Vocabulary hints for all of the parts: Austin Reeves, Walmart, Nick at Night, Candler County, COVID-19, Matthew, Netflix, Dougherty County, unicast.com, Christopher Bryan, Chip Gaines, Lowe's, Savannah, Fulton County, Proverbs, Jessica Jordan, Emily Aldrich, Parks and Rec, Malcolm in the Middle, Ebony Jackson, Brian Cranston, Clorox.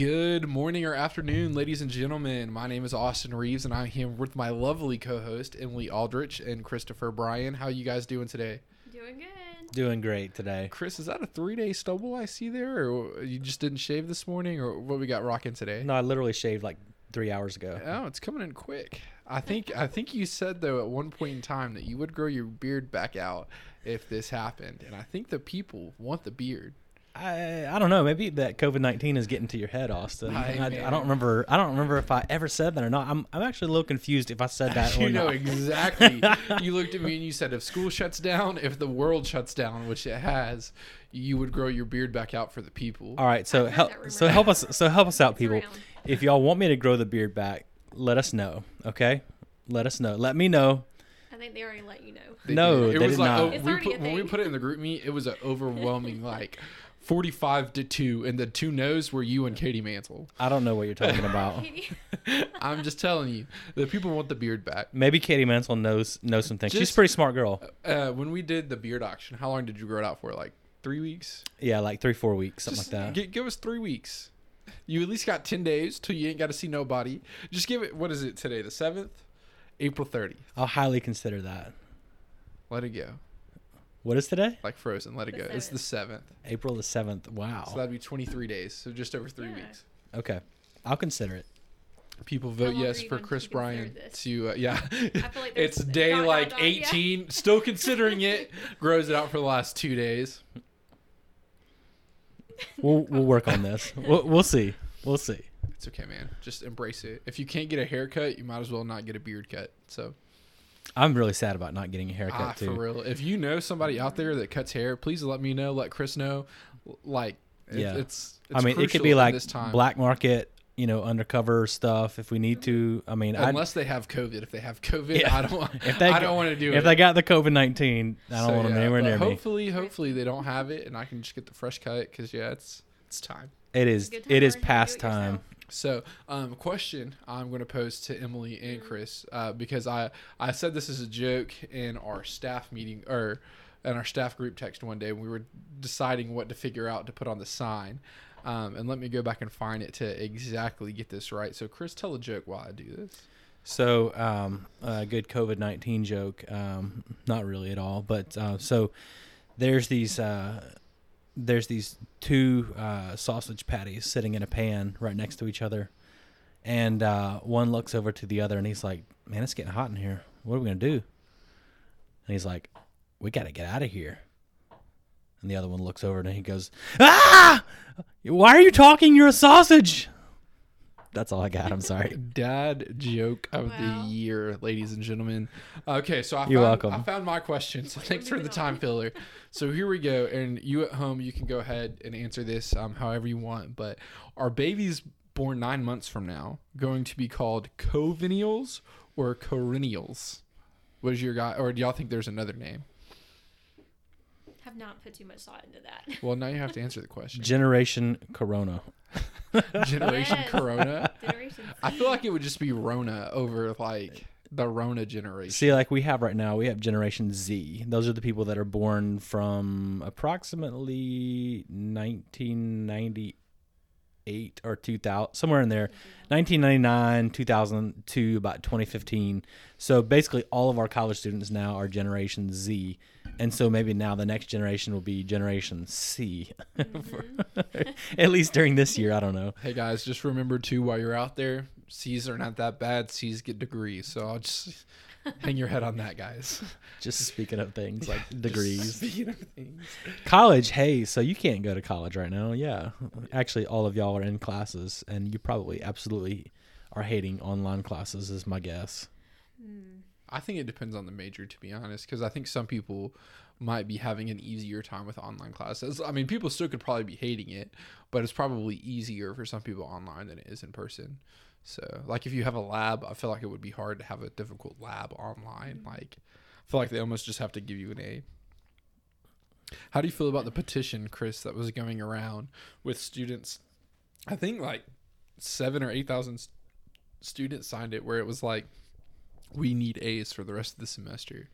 Good morning or afternoon, ladies and gentlemen. My name is Austin Reeves, and I'm here with my lovely co-host, Emily Aldrich and Christopher Bryan. How are you guys doing today? Doing good. Doing great today. Chris, is that a 3-day stubble I see there, or you just didn't shave this morning, or what we got rocking today? No, I literally shaved like 3 hours ago. Oh, it's coming in quick. I think you said, though, at one point in time that you would grow your beard back out if this happened, and I think the people want the beard. I don't know. Maybe that COVID-19 is getting to your head, Austin. I don't remember. I don't remember if I ever said that or not. I'm actually a little confused if I said that or not. You know exactly. You looked at me and you said, if school shuts down, if the world shuts down, which it has, you would grow your beard back out for the people. All right. So help us out, people. If y'all want me to grow the beard back, let us know. Okay. Let us know. Let me know. I think they already let you know. When we put it in the group meet, it was an overwhelming 45-2, and the two no's were you and Katie Mantle. I don't know what you're talking about. I'm just telling you, the people want the beard back. Maybe Katie Mantle knows some things. She's a pretty smart girl. When we did the beard auction, how long did you grow it out for? Like 3 weeks? Yeah, like 3-4 weeks, something just like that. Give us 3 weeks. You at least got 10 days till you ain't got to see nobody. Just give it. What is it today? The 7th. April 30th. I'll highly consider that. Let it go. What is today? Like Frozen. Let it go. 7th. It's the 7th. April the 7th. Wow. So that'd be 23 days. So just over 3 weeks. Okay. I'll consider it. People vote yes for Chris Bryan to, it's day 18. Yeah. Still considering it. Grows it out for the last 2 days. We'll work on this. We'll see. We'll see. It's okay, man. Just embrace it. If you can't get a haircut, you might as well not get a beard cut. So, I'm really sad about not getting a haircut too. For real. If you know somebody out there that cuts hair, please let me know. Let Chris know. It's it could be like black market, undercover stuff if we need to. I mean, unless they have COVID. If they have COVID, yeah. I don't want to do it. If they got the COVID-19, I don't want them anywhere near me. Hopefully they don't have it, and I can just get the fresh cut because it's time. It is past time. So, question I'm going to pose to Emily and Chris, because I said this as a joke in our staff meeting or in our staff group text one day when we were deciding what to figure out to put on the sign. And let me go back and find it to exactly get this right. So, Chris, tell a joke while I do this. So, a good COVID-19 joke. Not really at all, but so there's these two sausage patties sitting in a pan right next to each other. And one looks over to the other and he's like, man, it's getting hot in here. What are we going to do? And he's like, we got to get out of here. And the other one looks over and he goes, ah! Why are you talking? You're a sausage. That's all I got. I'm sorry. Dad joke of the year, ladies and gentlemen. Okay, so I found my question. So thanks for the time filler. So here we go. And you at home, you can go ahead and answer this however you want. But are babies born 9 months from now going to be called covenials or corinials? What is your guy? Or do y'all think there's another name? Have not put too much thought into that. Well, now you have to answer the question. Generation Corona. Generation Corona. I feel like it would just be Rona over the Rona generation. See, we have Generation Z. Those are the people that are born from approximately 1998 or 2000, somewhere in there, 1999, 2000 to about 2015. So basically all of our college students now are Generation Z. And so maybe now the next generation will be Generation C, at least during this year. I don't know. Hey, guys, just remember, too, while you're out there, C's are not that bad. C's get degrees. So I'll just hang your head on that, guys. Just speaking of things like degrees. Speaking of things. College, hey, so you can't go to college right now. Yeah. Actually, all of y'all are in classes, and you probably absolutely are hating online classes is my guess. Mm. I think it depends on the major, to be honest, because I think some people might be having an easier time with online classes. I mean, people still could probably be hating it, but it's probably easier for some people online than it is in person. So, if you have a lab, I feel like it would be hard to have a difficult lab online. I feel like they almost just have to give you an A. How do you feel about the petition, Chris, that was going around with students? I think 7,000 or 8,000 students signed it, where it was we need A's for the rest of the semester.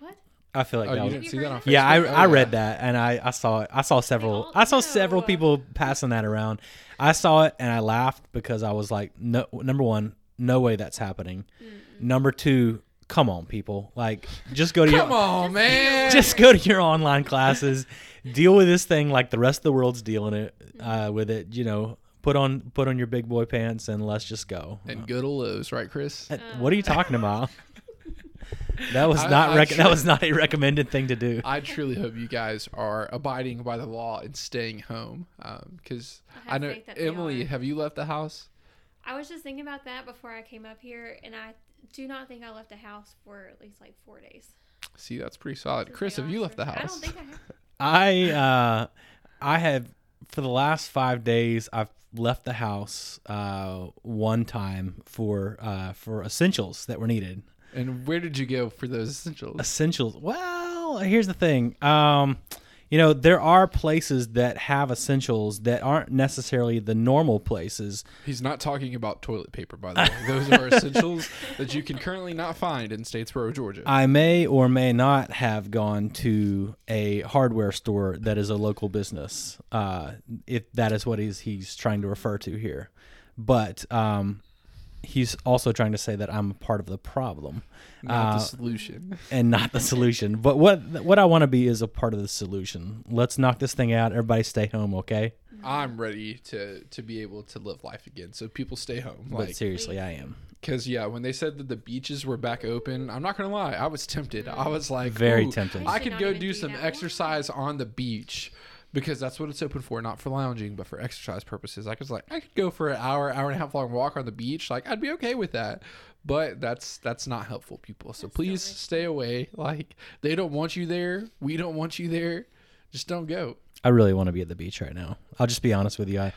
What? I feel like you didn't see that on Facebook. Yeah, I read that and I saw it. I saw several people passing that around. I saw it and I laughed because I was like, no, number one, no way that's happening. Mm-hmm. Number two, come on, people. Like, just go to your Just go to your online classes. Deal with this thing like the rest of the world's dealing with it. You know, put on your big boy pants and let's just go. And go to Lowe's, right, Chris? What are you talking about? That was not a recommended thing to do. I truly hope you guys are abiding by the law and staying home, because I know Emily, have you left the house? I was just thinking about that before I came up here, and I do not think I left the house for at least like 4 days. See, that's pretty solid. Chris, have you left the house? I don't think I have. I have for the last 5 days. I've left the house one time for essentials that were needed. And where did you go for those essentials? Well, here's the thing. You know, there are places that have essentials that aren't necessarily the normal places. He's not talking about toilet paper, by the way. Those are essentials that you can currently not find in Statesboro, Georgia. I may or may not have gone to a hardware store that is a local business, if that is what he's trying to refer to here. But he's also trying to say that I'm a part of the problem, not the solution, and not the solution. But what I want to be is a part of the solution. Let's knock this thing out. Everybody stay home, okay? I'm ready to be able to live life again. So people stay home. But seriously, I am. Because, yeah, when they said that the beaches were back open, I'm not going to lie, I was tempted. I was like, very tempted. I could go do some exercise on the beach. Because that's what it's open for, not for lounging, but for exercise purposes. I was like, I could go for an hour and a half long walk on the beach. Like, I'd be okay with that. But that's not helpful, people. So please stay away. Like, they don't want you there. We don't want you there. Just don't go. I really want to be at the beach right now. I'll just be honest with you.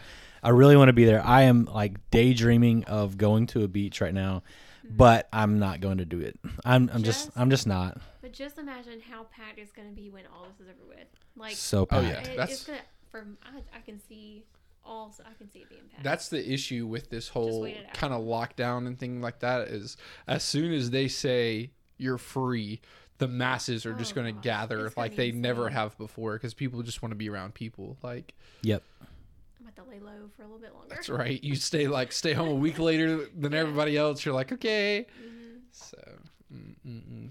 I really want to be there. I am, like, daydreaming of going to a beach right now. But I'm not going to do it. I'm just not. But just imagine how packed it's going to be when all this is over with. Like, so packed. Oh yeah, I can see it being packed. That's the issue with this whole kind of lockdown and thing like that is as soon as they say you're free, the masses are just going to gather like they never have before because people just want to be around people. Like, yep. I'm about to lay low for a little bit longer. That's right. You stay home a week later than everybody else. You're like, okay. Mm-hmm.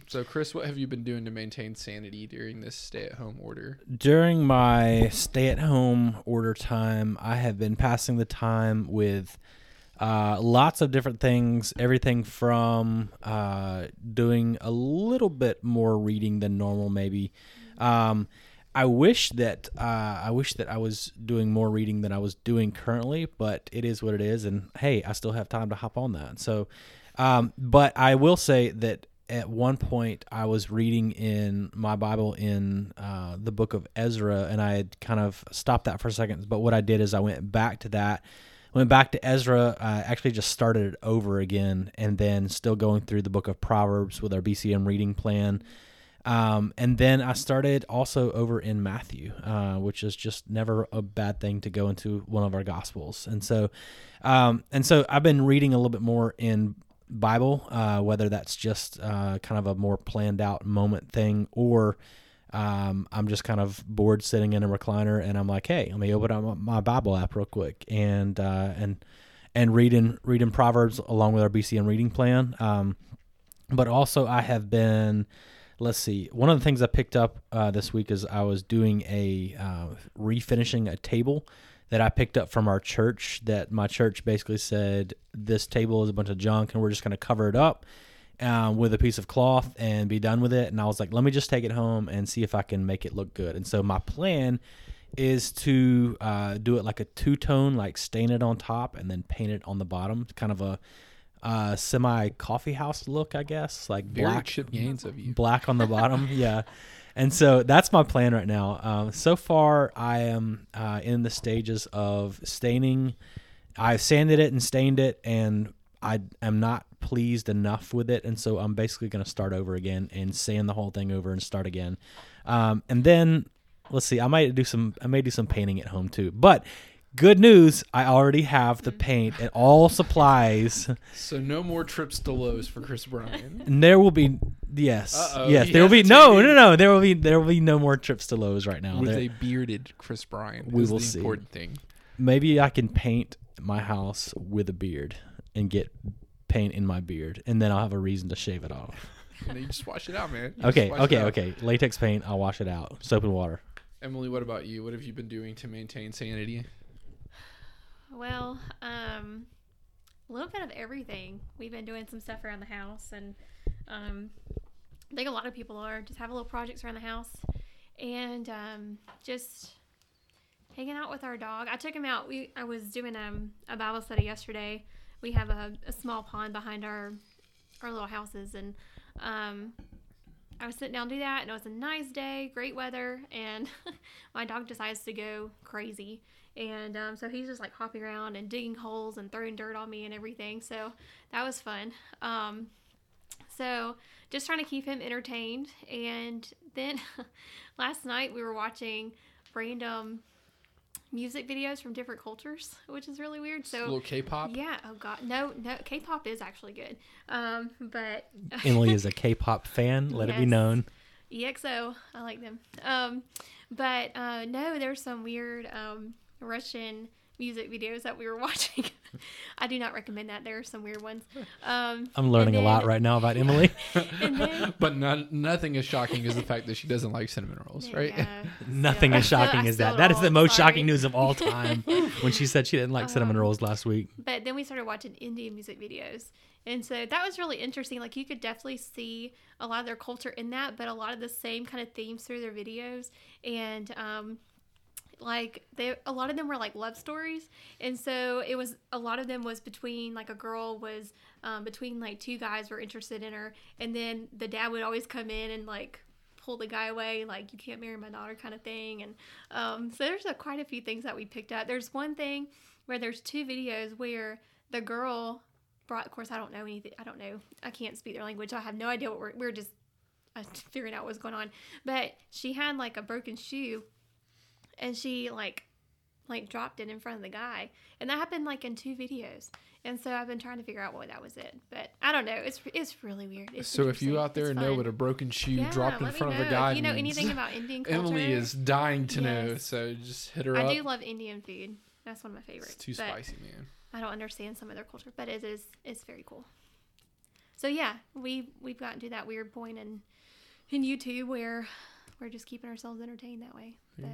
So Chris, what have you been doing to maintain sanity during this stay-at-home order? During my stay-at-home order time, I have been passing the time with lots of different things. Everything from doing a little bit more reading than normal, maybe. I wish that I was doing more reading than I was doing currently, but it is what it is. And hey, I still have time to hop on that. So, but I will say that at one point I was reading in my Bible in the book of Ezra, and I had kind of stopped that for a second. But what I did is I went back to Ezra. I actually just started it over again, and then still going through the book of Proverbs with our BCM reading plan. And then I started also over in Matthew, which is just never a bad thing to go into one of our gospels. And so I've been reading a little bit more in Bible, whether that's just, kind of a more planned out moment thing, or, I'm just kind of bored sitting in a recliner and I'm like, hey, let me open up my Bible app real quick and reading Proverbs along with our BCM reading plan. But also I have been, let's see. One of the things I picked up this week is I was doing a refinishing a table that I picked up from our church. That my church basically said this table is a bunch of junk, and we're just going to cover it up with a piece of cloth and be done with it. And I was like, let me just take it home and see if I can make it look good. And so my plan is to do it like a two-tone, like stain it on top and then paint it on the bottom, kind of a semi coffee house look, I guess, like very black Chip Gaines of you, black on the bottom. Yeah. And so that's my plan right now. So far I am, in the stages of staining. I've sanded it and stained it, and I am not pleased enough with it. And so I'm basically going to start over again and sand the whole thing over and start again. And then let's see, I may do some painting at home too, but Good news, I already have the paint and all supplies. So no more trips to Lowe's for Chris Bryan. And there will be there will be no more trips to Lowe's right now. With a bearded Chris Bryan. We will see. Important thing. Maybe I can paint my house with a beard and get paint in my beard, and then I'll have a reason to shave it off. And then you just wash it out, man. Okay. Latex paint, I'll wash it out. Soap and water. Emily, what about you? What have you been doing to maintain sanity? Well, a little bit of everything. We've been doing some stuff around the house, and I think a lot of people are. Just have a little projects around the house, and just hanging out with our dog. I took him out. I was doing a Bible study yesterday. We have a small pond behind our little houses, and I was sitting down to do that, and it was a nice day, great weather, and my dog decides to go crazy. And so he's just like hopping around and digging holes and throwing dirt on me and everything. So that was fun. So just trying to keep him entertained. And then last night we were watching random music videos from different cultures, which is really weird. So a little K-pop? Yeah. Oh, God. No. K-pop is actually good. But Emily is a K-pop fan. Let it be known. EXO. I like them. But there's some weird Russian music videos that we were watching. I do not recommend that. There are some weird ones. I'm learning a lot right now about Emily. But nothing as shocking as the fact that she doesn't like cinnamon rolls, right? Yeah, nothing as shocking as that. That is the most shocking news of all time when she said she didn't like cinnamon rolls last week. But then we started watching Indian music videos. And so that was really interesting. Like, you could definitely see a lot of their culture in that, but a lot of the same kind of themes through their videos. And, like, a lot of them were like love stories, and so it was a lot of them was between, like, a girl was between, like, two guys were interested in her, and then the dad would always come in and, like, pull the guy away, like, you can't marry my daughter kind of thing. And so there's quite a few things that we picked up. There's one thing where there's two videos where the girl brought, of course, I don't know anything, I don't know, I can't speak their language, I have no idea what we're just figuring out what's going on, but she had, like, a broken shoe. And she, like dropped it in front of the guy. And that happened, like, in two videos. And so I've been trying to figure out why that was it. But I don't know. It's really weird. It's so if you out there know what a broken shoe dropped in front of a guy means. You know anything about Indian culture? Emily is dying to know. So just hit her up. I do love Indian food. That's one of my favorites. It's too spicy, man. I don't understand some of their culture. But it's very cool. So, yeah, we've gotten to that weird point in YouTube where we're just keeping ourselves entertained that way. But.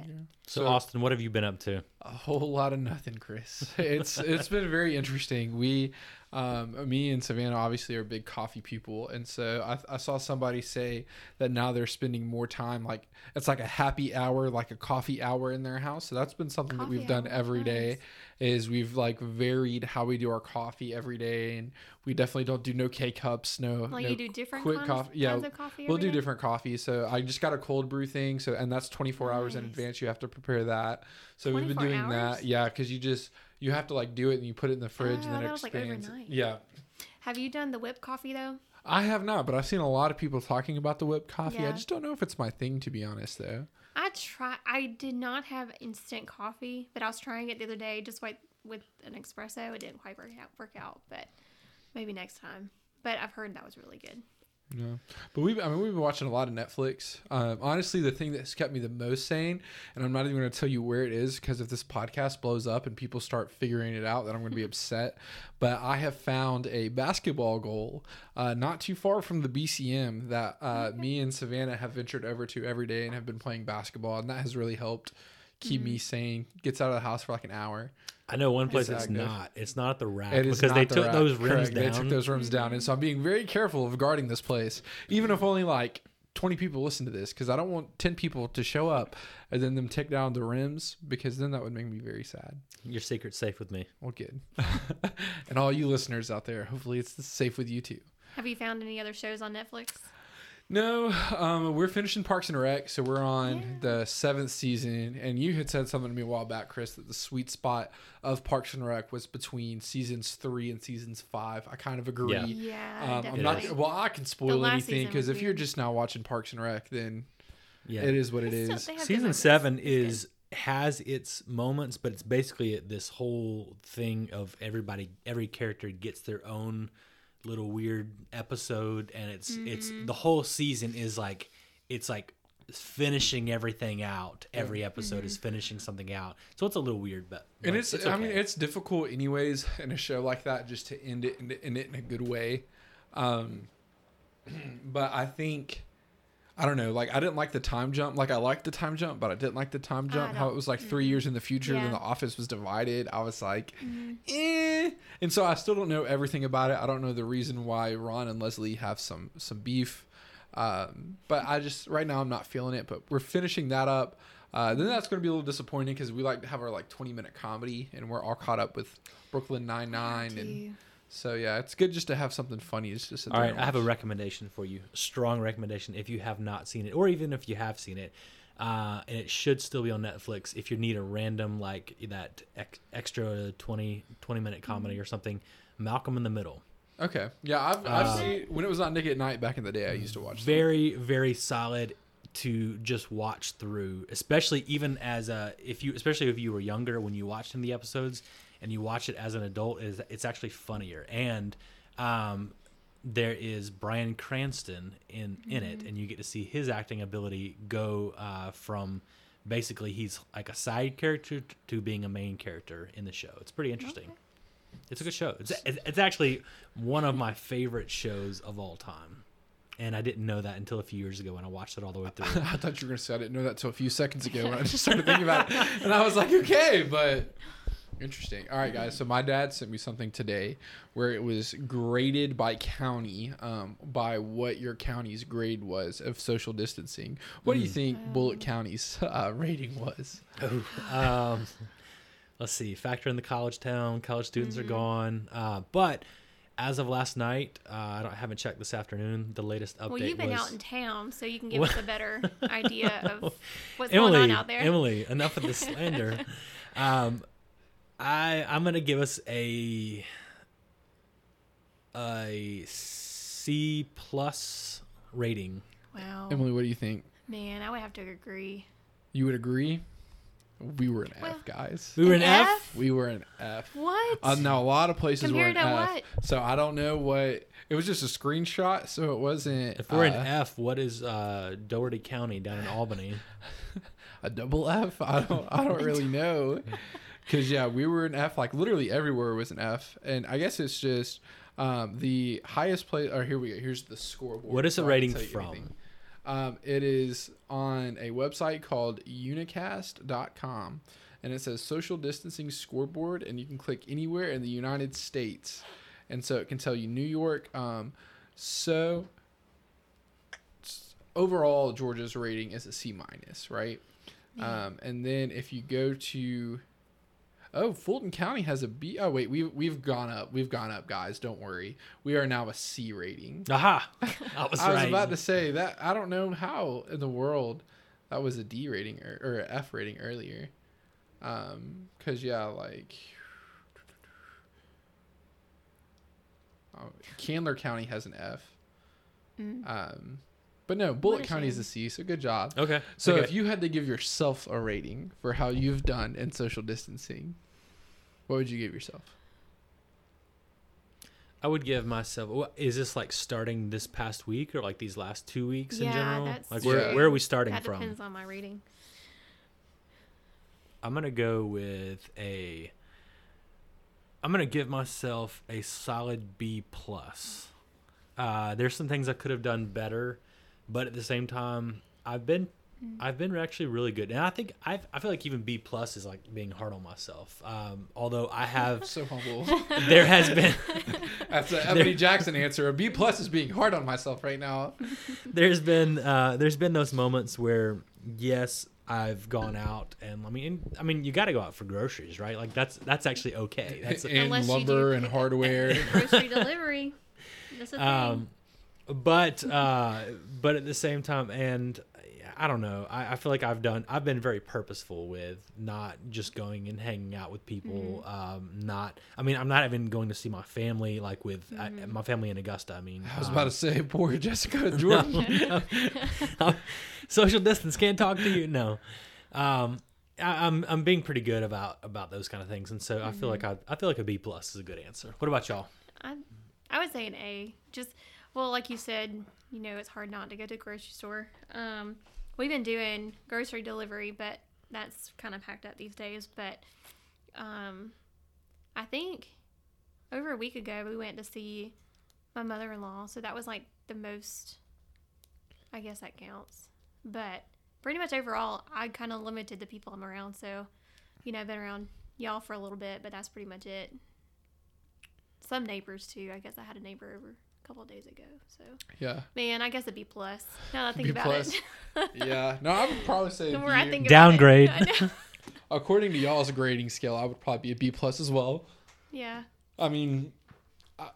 So Austin, what have you been up to? A whole lot of nothing, Chris. It's been very interesting. We, me and Savannah obviously are big coffee people. And so I saw somebody say that now they're spending more time, like, it's like a happy hour, like a coffee hour in their house. So that's been something that we've done every day is we've, like, varied how we do our coffee every day. And we definitely don't do no K-cups, you do different kinds of coffee. We'll do different coffee. So I just got a cold brew thing. So, and that's 24 hours in advance. You have to prepare that. So we've been doing that. Yeah. 'Cause you have to, like, do it and you put it in the fridge and then it expands. Like, yeah. Have you done the whipped coffee though? I have not, but I've seen a lot of people talking about the whipped coffee. Yeah. I just don't know if it's my thing, to be honest, though. I did not have instant coffee, but I was trying it the other day just with an espresso. It didn't quite work out, but maybe next time. But I've heard that was really good. Yeah, but we've been watching a lot of Netflix. Honestly, the thing that's kept me the most sane, and I'm not even going to tell you where it is, because if this podcast blows up and people start figuring it out, then I'm going to be upset. But I have found a basketball goal not too far from the BCM that me and Savannah have ventured over to every day and have been playing basketball, and that has really helped keep me sane. Gets out of the house for like an hour. I know one place it's not at the rack because they took those rims down. They took those rims down. And so I'm being very careful of guarding this place, even if only like 20 people listen to this, because I don't want 10 people to show up and then them take down the rims, because then that would make me very sad. Your secret's safe with me. Well, good. And all you listeners out there, hopefully it's safe with you too. Have you found any other shows on Netflix? No, we're finishing Parks and Rec, so we're on the 7th season, and you had said something to me a while back, Chris, that the sweet spot of Parks and Rec was between seasons 3 and seasons 5. I kind of agree. Yeah, definitely. I can spoil anything, because if you're just now watching Parks and Rec, then it is what it is. Season 7 is has its moments, but it's basically this whole thing of every character gets their own little weird episode, and it's the whole season is like, it's like finishing everything out. Every episode is finishing something out, so it's a little weird, but and like, it's okay. I mean, it's difficult anyways in a show like that just to end it and to end it in a good way. But I think, I don't know, like I didn't like the time jump. Like I liked the time jump, but I didn't like the time jump. How it was like 3 years in the future when the office was divided. I was like, eh. And so I still don't know everything about it. I don't know the reason why Ron and Leslie have some beef. But I just, right now I'm not feeling it, but we're finishing that up. Then that's going to be a little disappointing because we like to have our like 20-minute comedy, and we're all caught up with Brooklyn Nine-Nine and... So, yeah, it's good just to have something funny. It's just all right, I have a recommendation for you. Strong recommendation if you have not seen it, or even if you have seen it. And it should still be on Netflix. If you need a random, like, that extra 20-minute comedy or something, Malcolm in the Middle. Okay. Yeah, I've seen – when it was on Nick at Night back in the day, I used to watch that. Very solid to just watch through, especially even as especially if you were younger when you watched in the episodes – and you watch it as an adult, it's actually funnier. And there is Brian Cranston in it, and you get to see his acting ability go from basically he's like a side character to being a main character in the show. It's pretty interesting. Okay. It's a good show. It's actually one of my favorite shows of all time. And I didn't know that until a few years ago when I watched it all the way through. I thought you were going to say I didn't know that until a few seconds ago when I just started thinking about it. And I was like, okay, but... Interesting. All right, guys. So my dad sent me something today where it was graded by county, by what your county's grade was of social distancing. What do you think Bullitt County's rating was? Let's see. Factor in the college town. College students are gone. But as of last night, I haven't checked this afternoon. The latest update was... Well, you've been out in town, so you can give us a better idea of what's going on out there. Emily, enough of the slander. I'm going to give us a C+ rating. Wow. Emily, what do you think? Man, I would have to agree. You would agree? We were an F, guys. We were an F? We were an F. What? Now, a lot of places were an F. What? So I don't know what... It was just a screenshot, so it wasn't... If we're an F, what is Dougherty County down in Albany? A double F? I don't really know. Because, yeah, we were an F. Like, literally everywhere was an F. And I guess it's just the highest place. Or here we go. Here's the scoreboard. What is it rating from? It is on a website called unicast.com. And it says social distancing scoreboard. And you can click anywhere in the United States. And so it can tell you New York. So overall, Georgia's rating is a C-, right? Yeah. And then if you go to... Oh, Fulton County has a B. Oh, wait, we've gone up. We've gone up, guys. Don't worry. We are now a C rating. Aha. I was about to say that. I don't know how in the world that was a D rating or an F rating earlier. Because, yeah, like... Candler County has an F. But no, Bullitt County is a C, so good job. Okay. So if you had to give yourself a rating for how you've done in social distancing, what would you give yourself? I would give myself... Is this like starting this past week or like these last 2 weeks in general? That's like where are we starting from? That depends on my rating. I'm going to go with a... I'm going to give myself a solid B+. There's some things I could have done better. But at the same time, I've been actually really good, and I think I feel like even B+ is like being hard on myself. Although I have so humble, there has been that's an Ebony Jackson answer. A B+ is being hard on myself right now. There's been those moments where yes, I've gone out, and I mean you got to go out for groceries, right? Like that's actually okay. That's and lumber and hardware, grocery delivery. That's a thing. But at the same time, and I don't know, I feel like I've been very purposeful with not just going and hanging out with people. I'm not even going to see my family, like with my family in Augusta. I was about to say, poor Jessica Jordan. Social distance, can't talk to you. No. I'm being pretty good about those kind of things, and so I feel like I feel like a B plus is a good answer. What about y'all? I would say an A. Just well, like you said, you know, it's hard not to go to the grocery store. We've been doing grocery delivery, but that's kind of packed up these days. But I think over a week ago we went to see my mother-in-law, so that was like the most. I guess that counts, but. Pretty much overall, I kind of limited the people I'm around. So, you know, I've been around y'all for a little bit, but that's pretty much it. Some neighbors, too. I guess I had a neighbor over a couple of days ago. So, yeah. Man, I guess a B plus. Now that I think about it. Yeah. No, I would probably say the more I think downgrade. According to y'all's grading scale, I would probably be a B plus as well. Yeah. I mean,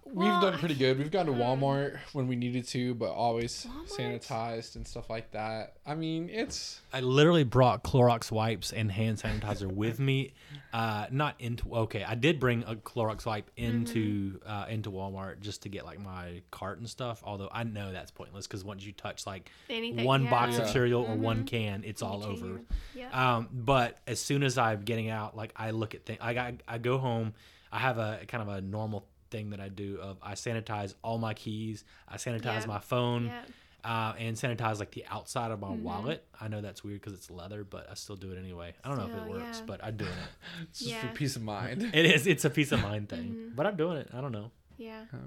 we've done pretty good. We've gone to Walmart when we needed to, but always sanitized and stuff like that. I mean, it's... I literally brought Clorox wipes and hand sanitizer with me. Not into... Okay, I did bring a Clorox wipe into Walmart just to get, like, my cart and stuff, although I know that's pointless because once you touch, like, anything, one box of cereal or one can, it's all over. Yeah. But as soon as I'm getting out, like, I look at things... I go home. I have a kind of a normal... thing that I do of I sanitize all my keys, I sanitize my phone, and sanitize like the outside of my wallet. I know that's weird because it's leather, but I still do it anyway. I don't know if it works, but I'm doing it. It's just for peace of mind. It is. It's a peace of mind thing, but I'm doing it. I don't know. Yeah. Oh.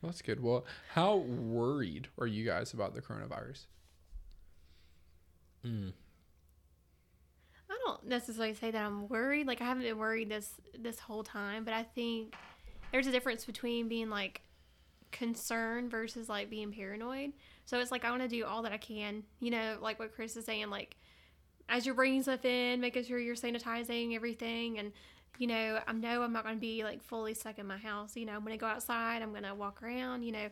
Well, that's good. Well, how worried are you guys about the coronavirus? I don't necessarily say that I'm worried. Like I haven't been worried this whole time, but I think. There's a difference between being, like, concerned versus, like, being paranoid. So it's, like, I want to do all that I can. You know, like what Chris is saying, like, as you're bringing stuff in, making sure you're sanitizing everything. And, you know, I know I'm not going to be, like, fully stuck in my house. You know, I'm going to go outside. I'm going to walk around, you know.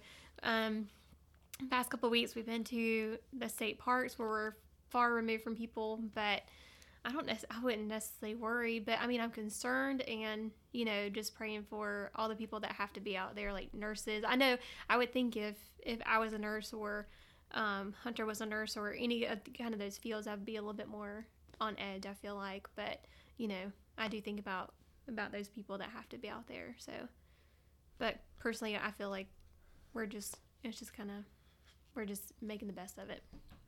Past couple of weeks, we've been to the state parks where we're far removed from people. But I wouldn't necessarily worry, but I mean, I'm concerned and, you know, just praying for all the people that have to be out there, like nurses. I know I would think if I was a nurse or Hunter was a nurse or any of kind of those fields, I'd be a little bit more on edge, I feel like. But, you know, I do think about those people that have to be out there. So, but personally, I feel like we're just making the best of it.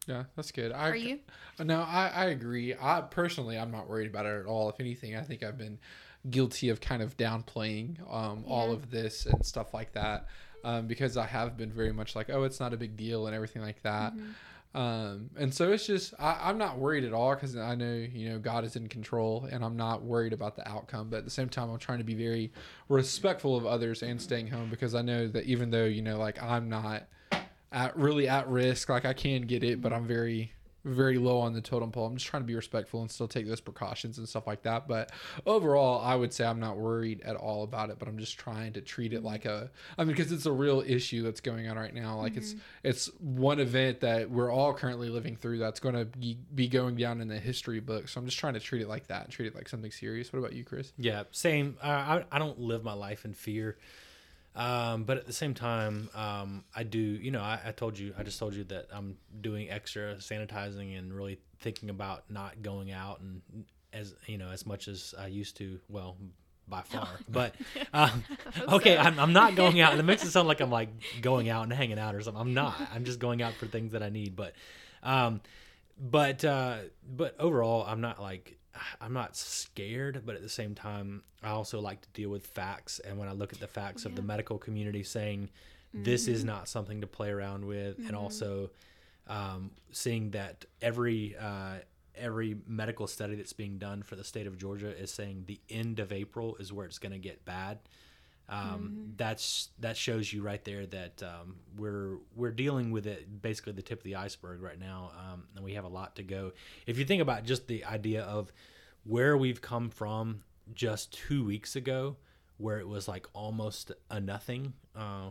Yeah, that's good. Are you? No, I agree. I personally, I'm not worried about it at all. If anything, I think I've been guilty of kind of downplaying all of this and stuff like that because I have been very much like, oh, it's not a big deal and everything like that. And so it's just, I'm not worried at all because I know, you know, God is in control and I'm not worried about the outcome. But at the same time, I'm trying to be very respectful of others and staying home because I know that even though, you know, like I'm not at risk, like I can get it, but I'm very, very low on the totem pole. I'm just trying to be respectful and still take those precautions and stuff like that. But overall, I would say I'm not worried at all about it, but I'm just trying to treat it like because it's a real issue that's going on right now. Like it's one event that we're all currently living through that's going to be going down in the history book. So I'm just trying to treat it like that and treat it like something serious. What about you, Chris? Yeah, same. I don't live my life in fear. But at the same time, I do, you know, I just told you that I'm doing extra sanitizing and really thinking about not going out and as, you know, as much as I used to, well, by far, but, okay. I'm not going out and it makes it sound like I'm like going out and hanging out or something. I'm not, I'm just going out for things that I need. But overall, I'm not scared, but at the same time, I also like to deal with facts. And when I look at the facts of the medical community saying this is not something to play around with, and also seeing that every medical study that's being done for the state of Georgia is saying the end of April is where it's going to get bad. That shows you right there that we're dealing with it, basically the tip of the iceberg right now, and we have a lot to go. If you think about just the idea of where we've come from just 2 weeks ago, where it was like almost a nothing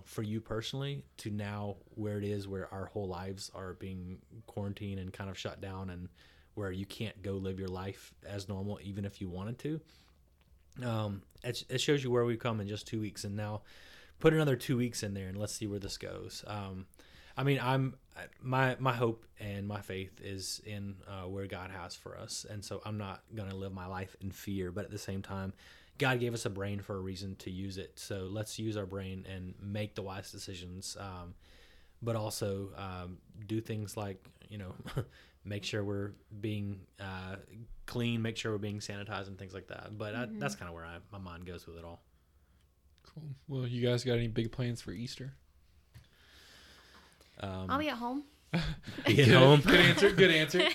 for you personally, to now where it is where our whole lives are being quarantined and kind of shut down and where you can't go live your life as normal even if you wanted to. It shows you where we've come in just 2 weeks, and now put another 2 weeks in there and let's see where this goes. I mean, my hope and my faith is in where God has for us, and so I'm not going to live my life in fear. But at the same time, God gave us a brain for a reason to use it, so let's use our brain and make the wise decisions, but also do things like, you know, make sure we're being clean, make sure we're being sanitized and things like that. But that's kind of where my mind goes with it all. Cool. Well, you guys got any big plans for Easter? I'll be at home. Good answer.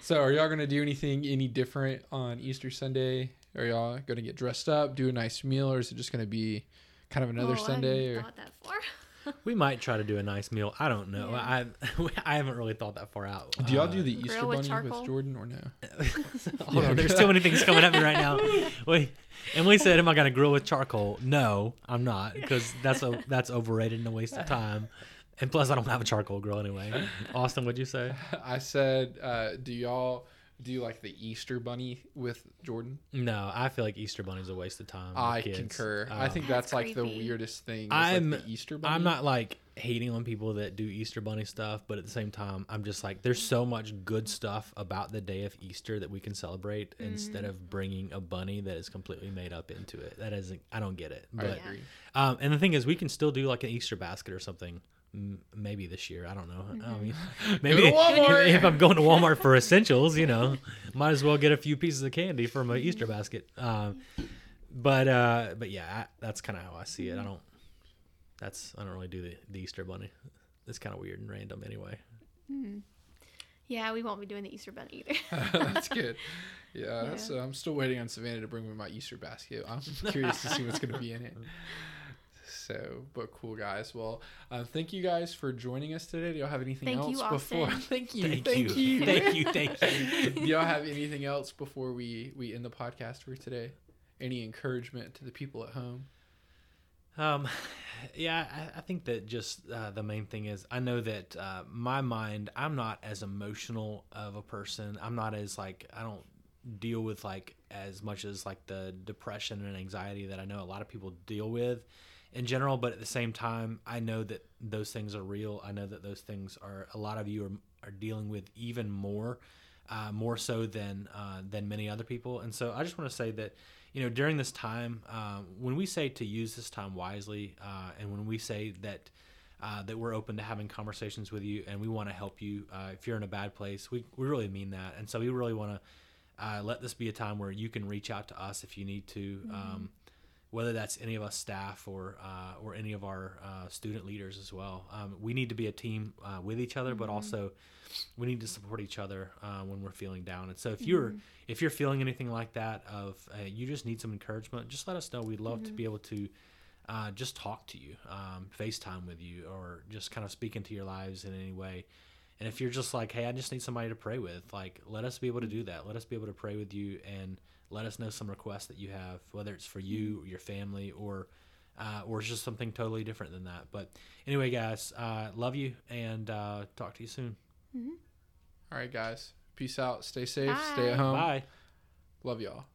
So are y'all going to do anything any different on Easter Sunday? Are y'all going to get dressed up, do a nice meal, or is it just going to be kind of another Sunday? Or what that for? We might try to do a nice meal. I don't know. Yeah. I haven't really thought that far out. Do y'all do the Easter bunny with Jordan or no? There's so many things coming at me right now. Wait. Emily said, am I going to grill with charcoal? No, I'm not, because that's overrated and a waste of time. And plus, I don't have a charcoal grill anyway. Austin, what'd you say? I said, do you like the Easter bunny with Jordan? No, I feel like Easter bunny's a waste of time. I concur. I think that's like the weirdest thing. Like the Easter bunny. I'm not like hating on people that do Easter bunny stuff, but at the same time, I'm just like, there's so much good stuff about the day of Easter that we can celebrate instead of bringing a bunny that is completely made up into it. That isn't. I don't get it. But, I agree. And the thing is, we can still do like an Easter basket or something. Maybe this year, I don't know. I mean, maybe if I'm going to Walmart for essentials, you know, might as well get a few pieces of candy from an Easter basket. But yeah, that's kind of how I see it. I don't really do the Easter bunny. It's kind of weird and random anyway. Mm-hmm. Yeah, we won't be doing the Easter bunny either. That's good. Yeah, so I'm still waiting on Savannah to bring me my Easter basket. I'm curious to see what's going to be in it. So, but cool, guys. Well, thank you guys for joining us today. Do y'all have anything else before? Thank you. Do y'all have anything else before we end the podcast for today? Any encouragement to the people at home? I think that just the main thing is I know that my mind, I'm not as emotional of a person. I'm not as like, I don't deal with like as much as like the depression and anxiety that I know a lot of people deal with in general, but at the same time, I know that those things are real. I know that those things are, a lot of you are dealing with even more so than many other people. And so I just want to say that, you know, during this time, when we say to use this time wisely, and when we say that that we're open to having conversations with you and we want to help you, if you're in a bad place, we really mean that. And so we really want to let this be a time where you can reach out to us if you need to. Whether that's any of us staff or any of our student leaders as well. We need to be a team with each other, but also we need to support each other when we're feeling down. And so if you're feeling anything like that, you just need some encouragement, just let us know. We'd love to be able to just talk to you, FaceTime with you, or just kind of speak into your lives in any way. And if you're just like, hey, I just need somebody to pray with, like, let us be able to do that. Let us be able to pray with you and let us know some requests that you have, whether it's for you or your family or it's just something totally different than that. But anyway, guys, love you and talk to you soon. All right, guys. Peace out. Stay safe. Bye. Stay at home. Bye. Love y'all.